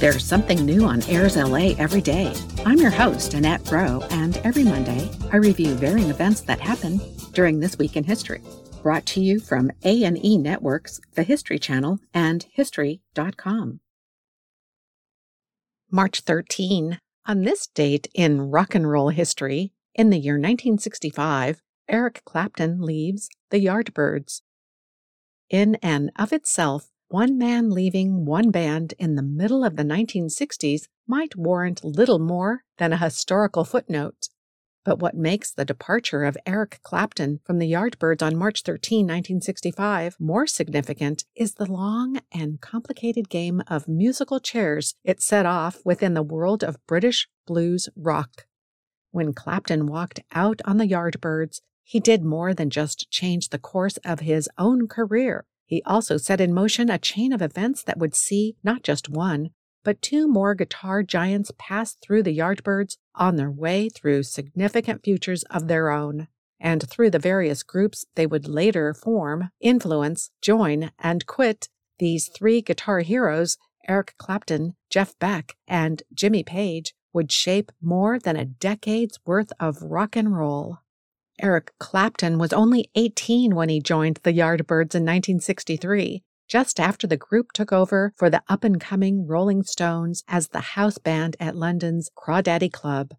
There's something new on Airs LA every day. I'm your host, Annette Rowe, and every Monday, I review varying events that happen during this week in history. Brought to you from A&E Networks, the History Channel, and History.com. March 13. On this date in rock and roll history, in the year 1965, Eric Clapton leaves the Yardbirds. In and of itself, one man leaving one band in the middle of the 1960s might warrant little more than a historical footnote. But what makes the departure of Eric Clapton from the Yardbirds on March 13, 1965, more significant is the long and complicated game of musical chairs it set off within the world of British blues rock. When Clapton walked out on the Yardbirds, he did more than just change the course of his own career. He also set in motion a chain of events that would see not just one, but two more guitar giants pass through the Yardbirds on their way through significant futures of their own, and through the various groups they would later form, influence, join, and quit. These three guitar heroes, Eric Clapton, Jeff Beck, and Jimmy Page, would shape more than a decade's worth of rock and roll. Eric Clapton was only 18 when he joined the Yardbirds in 1963, just after the group took over for the up-and-coming Rolling Stones as the house band at London's Crawdaddy Club.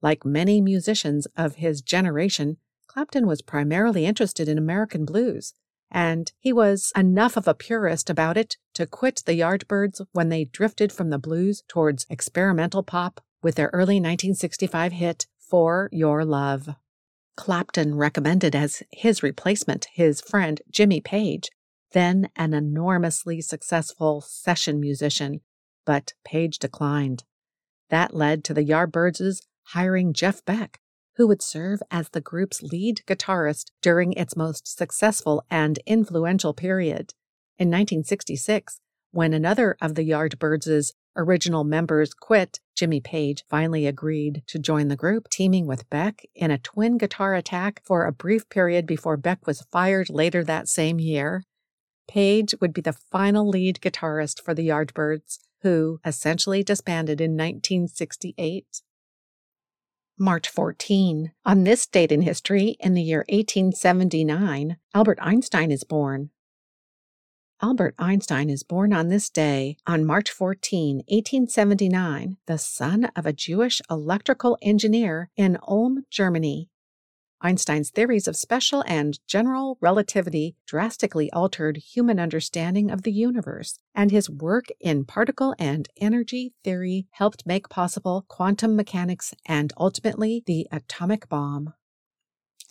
Like many musicians of his generation, Clapton was primarily interested in American blues, and he was enough of a purist about it to quit the Yardbirds when they drifted from the blues towards experimental pop with their early 1965 hit, For Your Love. Clapton recommended as his replacement his friend Jimmy Page, then an enormously successful session musician, but Page declined. That led to the Yardbirds hiring Jeff Beck, who would serve as the group's lead guitarist during its most successful and influential period. In 1966, when another of the Yardbirds' original members quit, Jimmy Page finally agreed to join the group, teaming with Beck in a twin guitar attack for a brief period before Beck was fired later that same year. Page would be the final lead guitarist for the Yardbirds, who essentially disbanded in 1968. March 14. On this date in history, in the year 1879, Albert Einstein is born. Albert Einstein is born on this day, on March 14, 1879, the son of a Jewish electrical engineer in Ulm, Germany. Einstein's theories of special and general relativity drastically altered human understanding of the universe, and his work in particle and energy theory helped make possible quantum mechanics and ultimately the atomic bomb.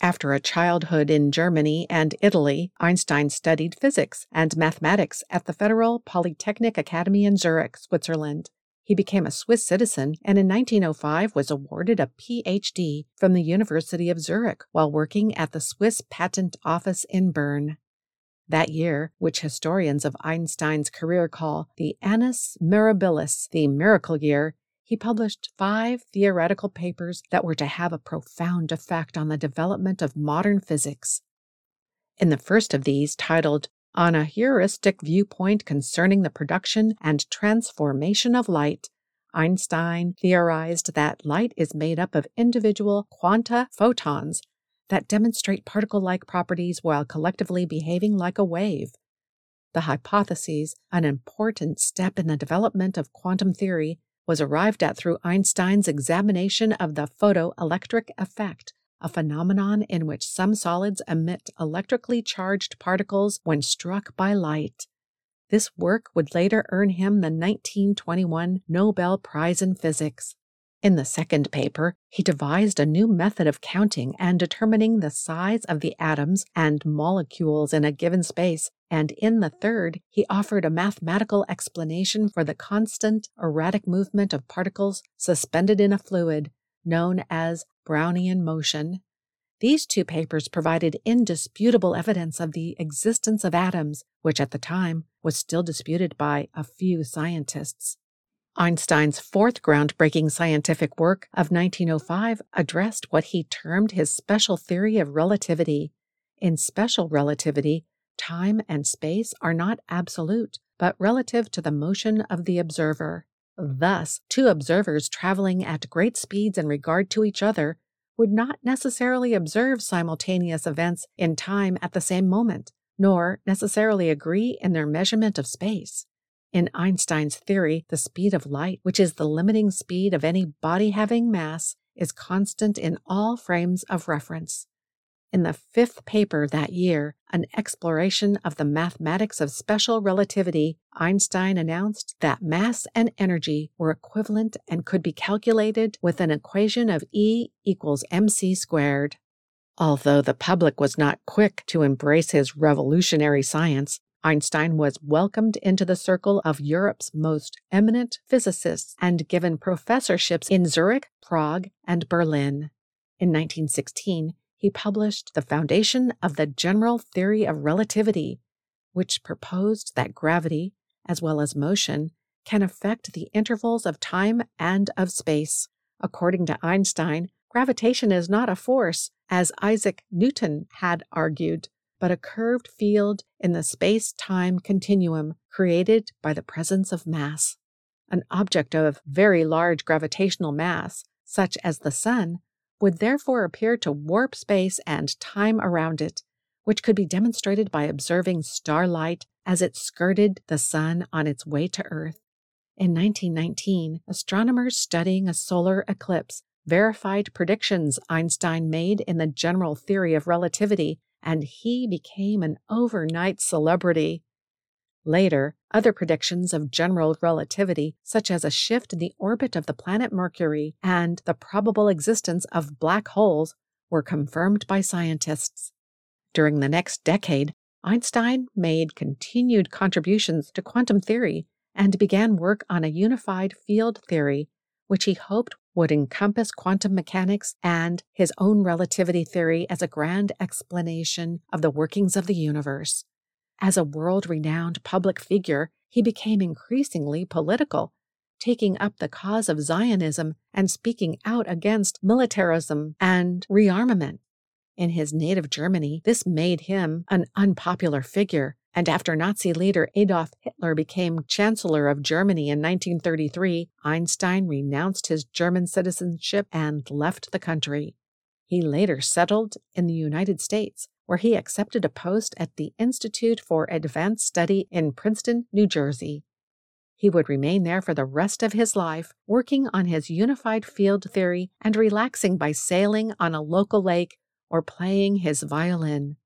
After a childhood in Germany and Italy, Einstein studied physics and mathematics at the Federal Polytechnic Academy in Zurich, Switzerland. He became a Swiss citizen and in 1905 was awarded a Ph.D. from the University of Zurich while working at the Swiss Patent Office in Bern. That year, which historians of Einstein's career call the Annus Mirabilis, the miracle year, he published 5 theoretical papers that were to have a profound effect on the development of modern physics. In the first of these, titled On a Heuristic Viewpoint Concerning the Production and Transformation of Light, Einstein theorized that light is made up of individual quanta photons that demonstrate particle-like properties while collectively behaving like a wave. The hypothesis, an important step in the development of quantum theory, was arrived at through Einstein's examination of the photoelectric effect, a phenomenon in which some solids emit electrically charged particles when struck by light. This work would later earn him the 1921 Nobel Prize in Physics. In the second paper, he devised a new method of counting and determining the size of the atoms and molecules in a given space, and in the third, he offered a mathematical explanation for the constant erratic movement of particles suspended in a fluid, known as Brownian motion. These two papers provided indisputable evidence of the existence of atoms, which at the time was still disputed by a few scientists. Einstein's fourth groundbreaking scientific work of 1905 addressed what he termed his special theory of relativity. In special relativity, time and space are not absolute, but relative to the motion of the observer. Thus, two observers traveling at great speeds in regard to each other would not necessarily observe simultaneous events in time at the same moment, nor necessarily agree in their measurement of space. In Einstein's theory, the speed of light, which is the limiting speed of any body having mass, is constant in all frames of reference. In the fifth paper that year, an exploration of the mathematics of special relativity, Einstein announced that mass and energy were equivalent and could be calculated with an equation of E equals mc squared. Although the public was not quick to embrace his revolutionary science, Einstein was welcomed into the circle of Europe's most eminent physicists and given professorships in Zurich, Prague, and Berlin. In 1916, he published The Foundation of the General Theory of Relativity, which proposed that gravity, as well as motion, can affect the intervals of time and of space. According to Einstein, gravitation is not a force, as Isaac Newton had argued, but a curved field in the space-time continuum created by the presence of mass. An object of very large gravitational mass, such as the sun, would therefore appear to warp space and time around it, which could be demonstrated by observing starlight as it skirted the sun on its way to Earth. In 1919, astronomers studying a solar eclipse verified predictions Einstein made in the general theory of relativity, and he became an overnight celebrity. Later, other predictions of general relativity, such as a shift in the orbit of the planet Mercury and the probable existence of black holes, were confirmed by scientists. During the next decade, Einstein made continued contributions to quantum theory and began work on a unified field theory, which he hoped would encompass quantum mechanics and his own relativity theory as a grand explanation of the workings of the universe. As a world-renowned public figure, he became increasingly political, taking up the cause of Zionism and speaking out against militarism and rearmament. In his native Germany, this made him an unpopular figure, and after Nazi leader Adolf Hitler became Chancellor of Germany in 1933, Einstein renounced his German citizenship and left the country. He later settled in the United States, where he accepted a post at the Institute for Advanced Study in Princeton, New Jersey. He would remain there for the rest of his life, working on his unified field theory and relaxing by sailing on a local lake or playing his violin.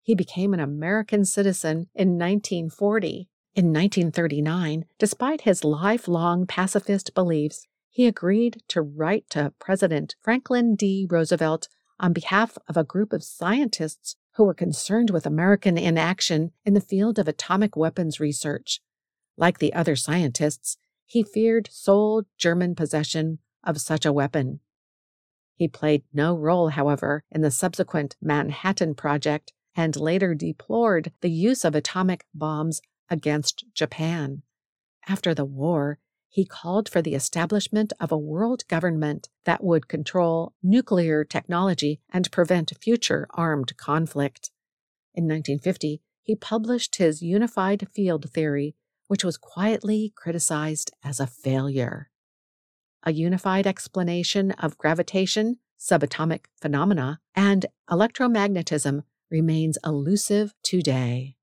He became an American citizen in 1940. In 1939, despite his lifelong pacifist beliefs, he agreed to write to President Franklin D. Roosevelt on behalf of a group of scientists who were concerned with American inaction in the field of atomic weapons research. Like the other scientists, he feared sole German possession of such a weapon. He played no role, however, in the subsequent Manhattan Project and later deplored the use of atomic bombs against Japan. After the war, he called for the establishment of a world government that would control nuclear technology and prevent future armed conflict. In 1950, he published his unified field theory, which was quietly criticized as a failure. A unified explanation of gravitation, subatomic phenomena, and electromagnetism remains elusive today.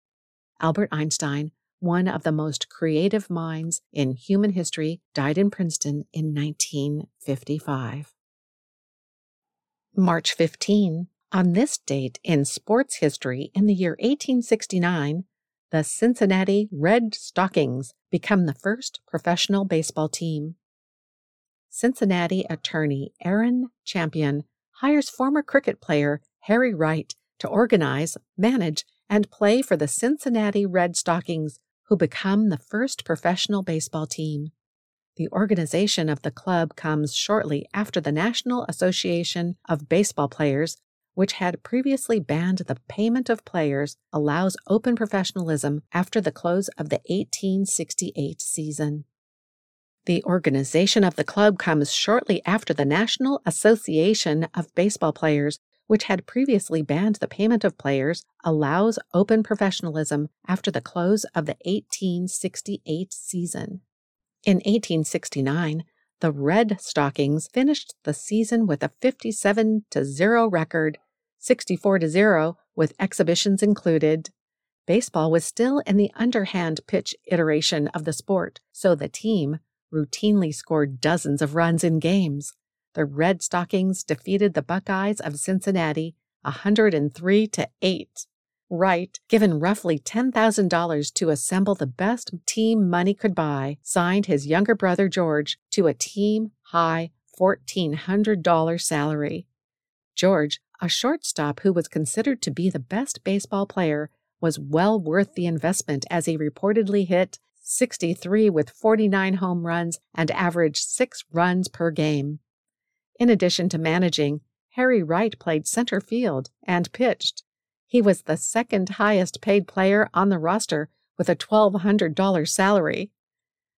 Albert Einstein, one of the most creative minds in human history, died in Princeton in 1955. March 15. On this date in sports history, in the year 1869, the Cincinnati Red Stockings become the first professional baseball team. Cincinnati attorney Aaron Champion hires former cricket player Harry Wright to organize, manage, and play for the Cincinnati Red Stockings, who become the first professional baseball team. The organization of the club comes shortly after the National Association of Baseball Players, which had previously banned the payment of players, allows open professionalism after the close of the 1868 season. The organization of the club comes shortly after the National Association of Baseball Players, which had previously banned the payment of players, allows open professionalism after the close of the 1868 season. In 1869, the Red Stockings finished the season with a 57-0 record, 64-0 with exhibitions included. Baseball was still in the underhand pitch iteration of the sport, so the team routinely scored dozens of runs in games. The Red Stockings defeated the Buckeyes of Cincinnati 103-8. Wright, given roughly $10,000 to assemble the best team money could buy, signed his younger brother George to a team-high $1,400 salary. George, a shortstop who was considered to be the best baseball player, was well worth the investment as he reportedly hit 63 with 49 home runs and averaged 6 runs per game. In addition to managing, Harry Wright played center field and pitched. He was the second highest paid player on the roster with a $1,200 salary.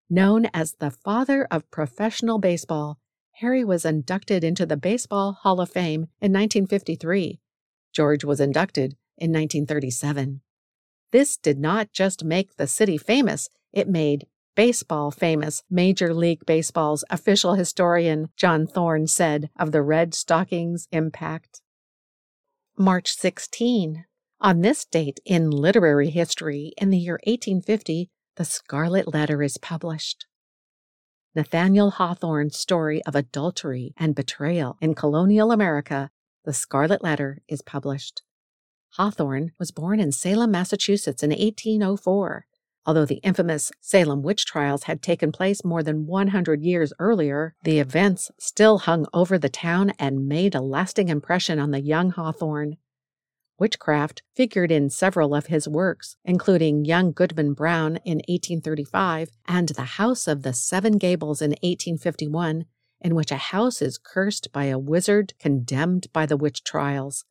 Known as the father of professional baseball, Harry was inducted into the Baseball Hall of Fame in 1953. George was inducted in 1937. This did not just make the city famous, it made baseball famous, Major League Baseball's official historian John Thorne said of the Red Stockings' impact. March 16. On this date in literary history, in the year 1850, The Scarlet Letter is published. Nathaniel Hawthorne's story of adultery and betrayal in colonial America, The Scarlet Letter, is published. Hawthorne was born in Salem, Massachusetts in 1804. Although the infamous Salem witch trials had taken place more than 100 years earlier, the events still hung over the town and made a lasting impression on the young Hawthorne. Witchcraft figured in several of his works, including Young Goodman Brown in 1835 and The House of the Seven Gables in 1851, in which a house is cursed by a wizard condemned by the witch trials.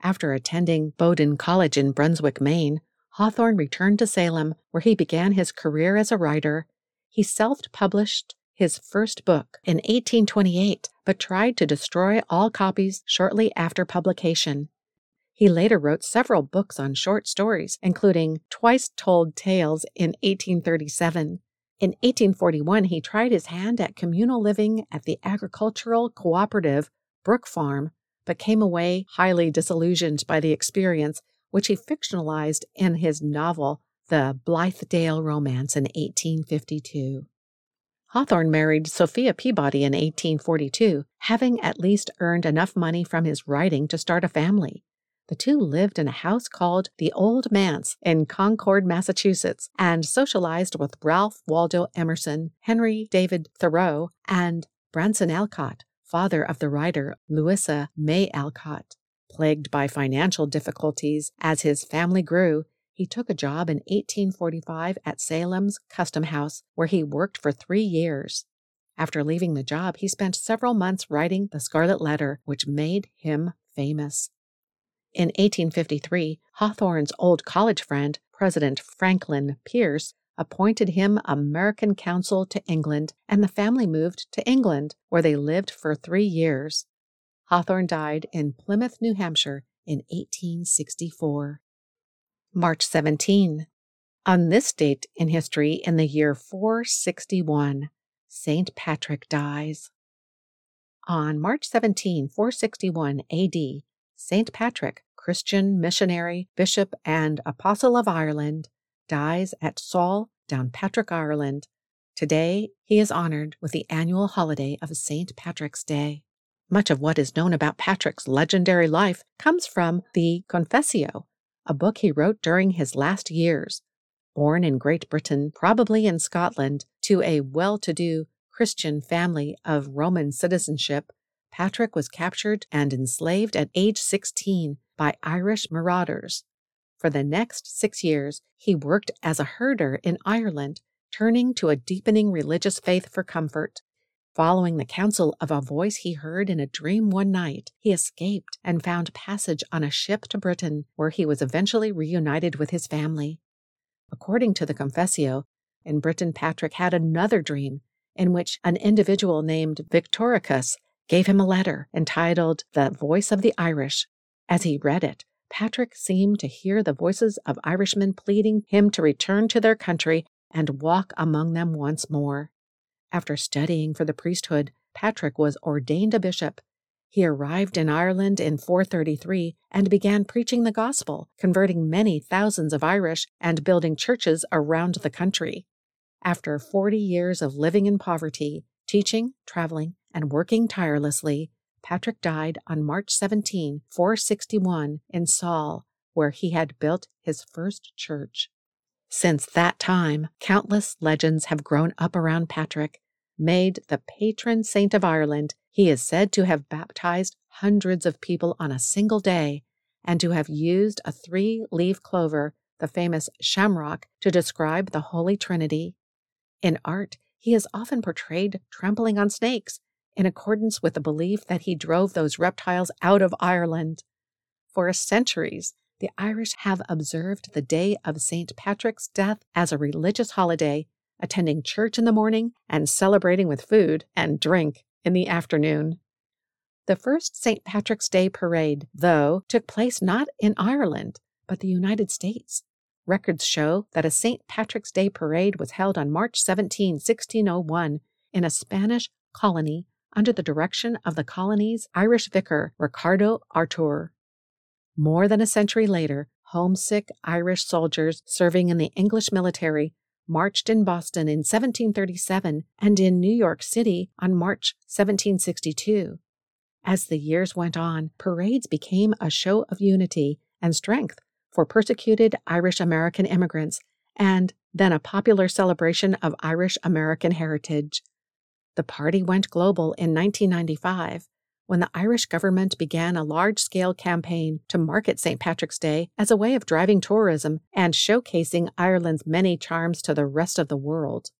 After attending Bowdoin College in Brunswick, Maine, Hawthorne returned to Salem, where he began his career as a writer. He self-published his first book in 1828, but tried to destroy all copies shortly after publication. He later wrote several books on short stories, including Twice Told Tales in 1837. In 1841, he tried his hand at communal living at the agricultural cooperative Brook Farm, but came away highly disillusioned by the experience, which he fictionalized in his novel, The Blythedale Romance, in 1852. Hawthorne married Sophia Peabody in 1842, having at least earned enough money from his writing to start a family. The two lived in a house called the Old Manse in Concord, Massachusetts, and socialized with Ralph Waldo Emerson, Henry David Thoreau, and Branson Alcott, father of the writer Louisa May Alcott. Plagued by financial difficulties as his family grew, he took a job in 1845 at Salem's Custom House, where he worked for 3 years. After leaving the job, he spent several months writing The Scarlet Letter, which made him famous. In 1853, Hawthorne's old college friend, President Franklin Pierce, appointed him American consul to England, and the family moved to England, where they lived for 3 years. Hawthorne died in Plymouth, New Hampshire in 1864. March 17. On this date in history, in the year 461, St. Patrick dies. On March 17, 461 A.D., St. Patrick, Christian missionary, bishop, and apostle of Ireland, dies at Saul, Downpatrick, Ireland. Today, he is honored with the annual holiday of St. Patrick's Day. Much of what is known about Patrick's legendary life comes from the Confessio, a book he wrote during his last years. Born in Great Britain, probably in Scotland, to a well-to-do Christian family of Roman citizenship, Patrick was captured and enslaved at age 16 by Irish marauders. For the next 6 years, he worked as a herder in Ireland, turning to a deepening religious faith for comfort. Following the counsel of a voice he heard in a dream one night, he escaped and found passage on a ship to Britain, where he was eventually reunited with his family. According to the Confessio, in Britain Patrick had another dream in which an individual named Victoricus gave him a letter entitled The Voice of the Irish. As he read it, Patrick seemed to hear the voices of Irishmen pleading him to return to their country and walk among them once more. After studying for the priesthood, Patrick was ordained a bishop. He arrived in Ireland in 433 and began preaching the gospel, converting many thousands of Irish and building churches around the country. After 40 years of living in poverty, teaching, traveling, and working tirelessly, Patrick died on March 17, 461, in Saul, where he had built his first church. Since that time, countless legends have grown up around Patrick. Made the patron saint of Ireland, he is said to have baptized hundreds of people on a single day and to have used a 3-leaf clover, the famous shamrock, to describe the Holy Trinity. In art, he is often portrayed trampling on snakes, in accordance with the belief that he drove those reptiles out of Ireland. For centuries, the Irish have observed the day of St. Patrick's death as a religious holiday, attending church in the morning and celebrating with food and drink in the afternoon. The first St. Patrick's Day parade, though, took place not in Ireland, but the United States. Records show that a St. Patrick's Day parade was held on March 17, 1601, in a Spanish colony under the direction of the colony's Irish vicar, Ricardo Artur. More than a century later, homesick Irish soldiers serving in the English military marched in Boston in 1737 and in New York City on March 1762. As the years went on, parades became a show of unity and strength for persecuted Irish-American immigrants, and then a popular celebration of Irish-American heritage. The party went global in 1995, when the Irish government began a large-scale campaign to market St. Patrick's Day as a way of driving tourism and showcasing Ireland's many charms to the rest of the world.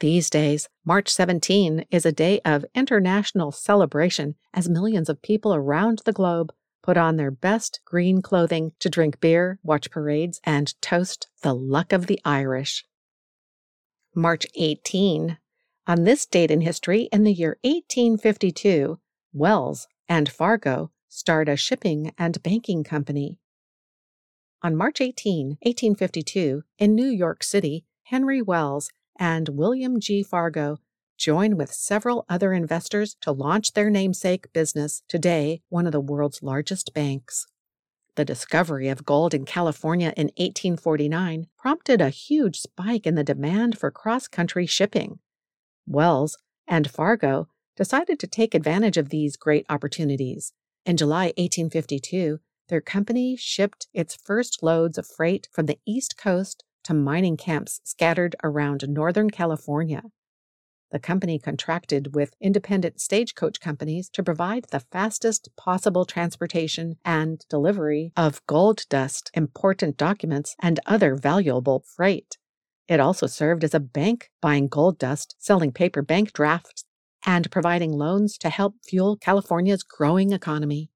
These days, March 17 is a day of international celebration as millions of people around the globe put on their best green clothing to drink beer, watch parades, and toast the luck of the Irish. March 18. On this date in history, in the year 1852, Wells and Fargo started a shipping and banking company. On March 18, 1852, in New York City, Henry Wells and William G. Fargo joined with several other investors to launch their namesake business, today one of the world's largest banks. The discovery of gold in California in 1849 prompted a huge spike in the demand for cross-country shipping. Wells and Fargo decided to take advantage of these great opportunities. In July 1852, their company shipped its first loads of freight from the East Coast to mining camps scattered around northern California. The company contracted with independent stagecoach companies to provide the fastest possible transportation and delivery of gold dust, important documents, and other valuable freight. It also served as a bank, buying gold dust, selling paper bank drafts, and providing loans to help fuel California's growing economy.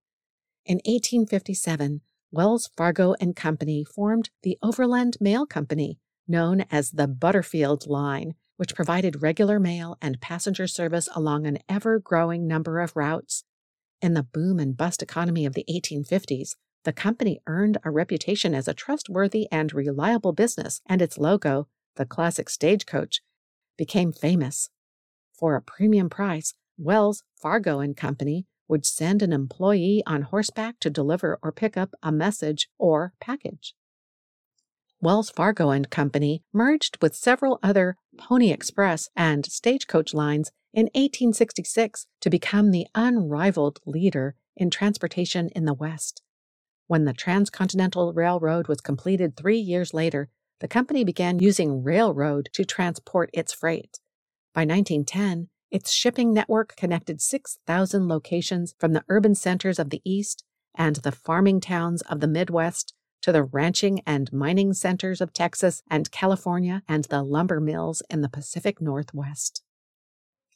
In 1857, Wells Fargo and Company formed the Overland Mail Company, known as the Butterfield Line, which provided regular mail and passenger service along an ever-growing number of routes. In the boom and bust economy of the 1850s, the company earned a reputation as a trustworthy and reliable business, and its logo, the classic stagecoach, became famous. For a premium price, Wells, Fargo & Company would send an employee on horseback to deliver or pick up a message or package. Wells, Fargo & Company merged with several other Pony Express and stagecoach lines in 1866 to become the unrivaled leader in transportation in the West. When the Transcontinental Railroad was completed 3 years later, the company began using railroad to transport its freight. By 1910, its shipping network connected 6,000 locations from the urban centers of the East and the farming towns of the Midwest to the ranching and mining centers of Texas and California and the lumber mills in the Pacific Northwest.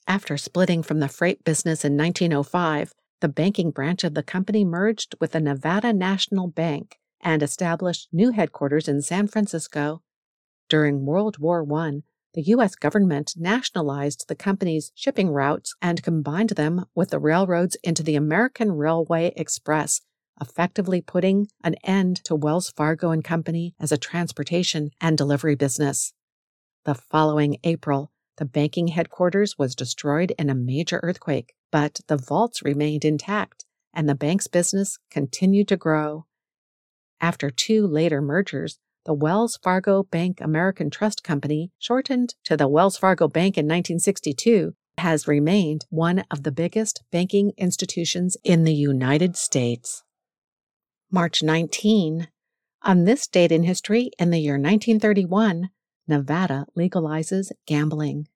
After splitting from the freight business in 1905, the banking branch of the company merged with the Nevada National Bank and established new headquarters in San Francisco. During World War I, the U.S. government nationalized the company's shipping routes and combined them with the railroads into the American Railway Express, effectively putting an end to Wells Fargo and Company as a transportation and delivery business. The following April, the banking headquarters was destroyed in a major earthquake, but the vaults remained intact, and the bank's business continued to grow. After two later mergers, the Wells Fargo Bank American Trust Company, shortened to the Wells Fargo Bank in 1962, has remained one of the biggest banking institutions in the United States. March 19. On this date in history, in the year 1931, Nevada legalizes gambling.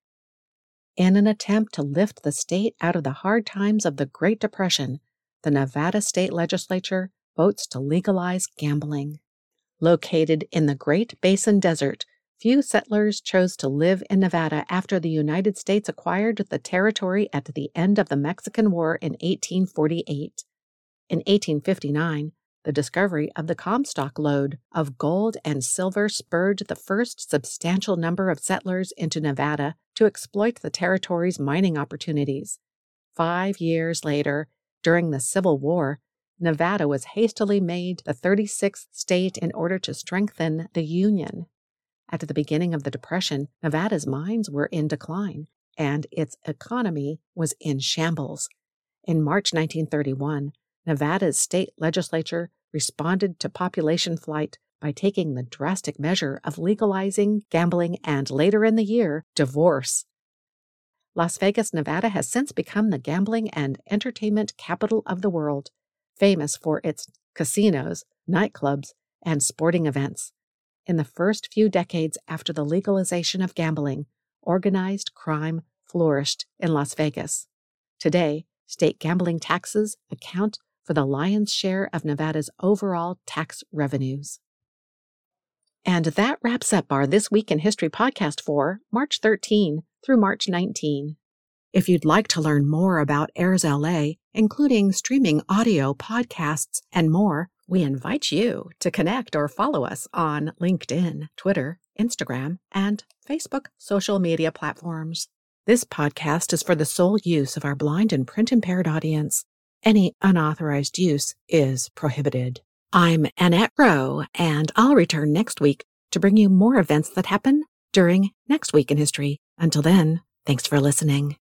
In an attempt to lift the state out of the hard times of the Great Depression, the Nevada state legislature votes to legalize gambling. Located in the Great Basin Desert, few settlers chose to live in Nevada after the United States acquired the territory at the end of the Mexican War in 1848. In 1859, the discovery of the Comstock lode of gold and silver spurred the first substantial number of settlers into Nevada to exploit the territory's mining opportunities. 5 years later, during the Civil War, Nevada was hastily made the 36th state in order to strengthen the Union. At the beginning of the Depression, Nevada's mines were in decline, and its economy was in shambles. In March 1931, Nevada's state legislature responded to population flight by taking the drastic measure of legalizing gambling and, later in the year, divorce. Las Vegas, Nevada has since become the gambling and entertainment capital of the world, famous for its casinos, nightclubs, and sporting events. In the first few decades after the legalization of gambling, organized crime flourished in Las Vegas. Today, state gambling taxes account for the lion's share of Nevada's overall tax revenues. And that wraps up our This Week in History podcast for March 13 through March 19. If you'd like to learn more about Airs LA, including streaming audio, podcasts, and more, we invite you to connect or follow us on LinkedIn, Twitter, Instagram, and Facebook social media platforms. This podcast is for the sole use of our blind and print-impaired audience. Any unauthorized use is prohibited. I'm Annette Rowe, and I'll return next week to bring you more events that happen during Next Week in History. Until then, thanks for listening.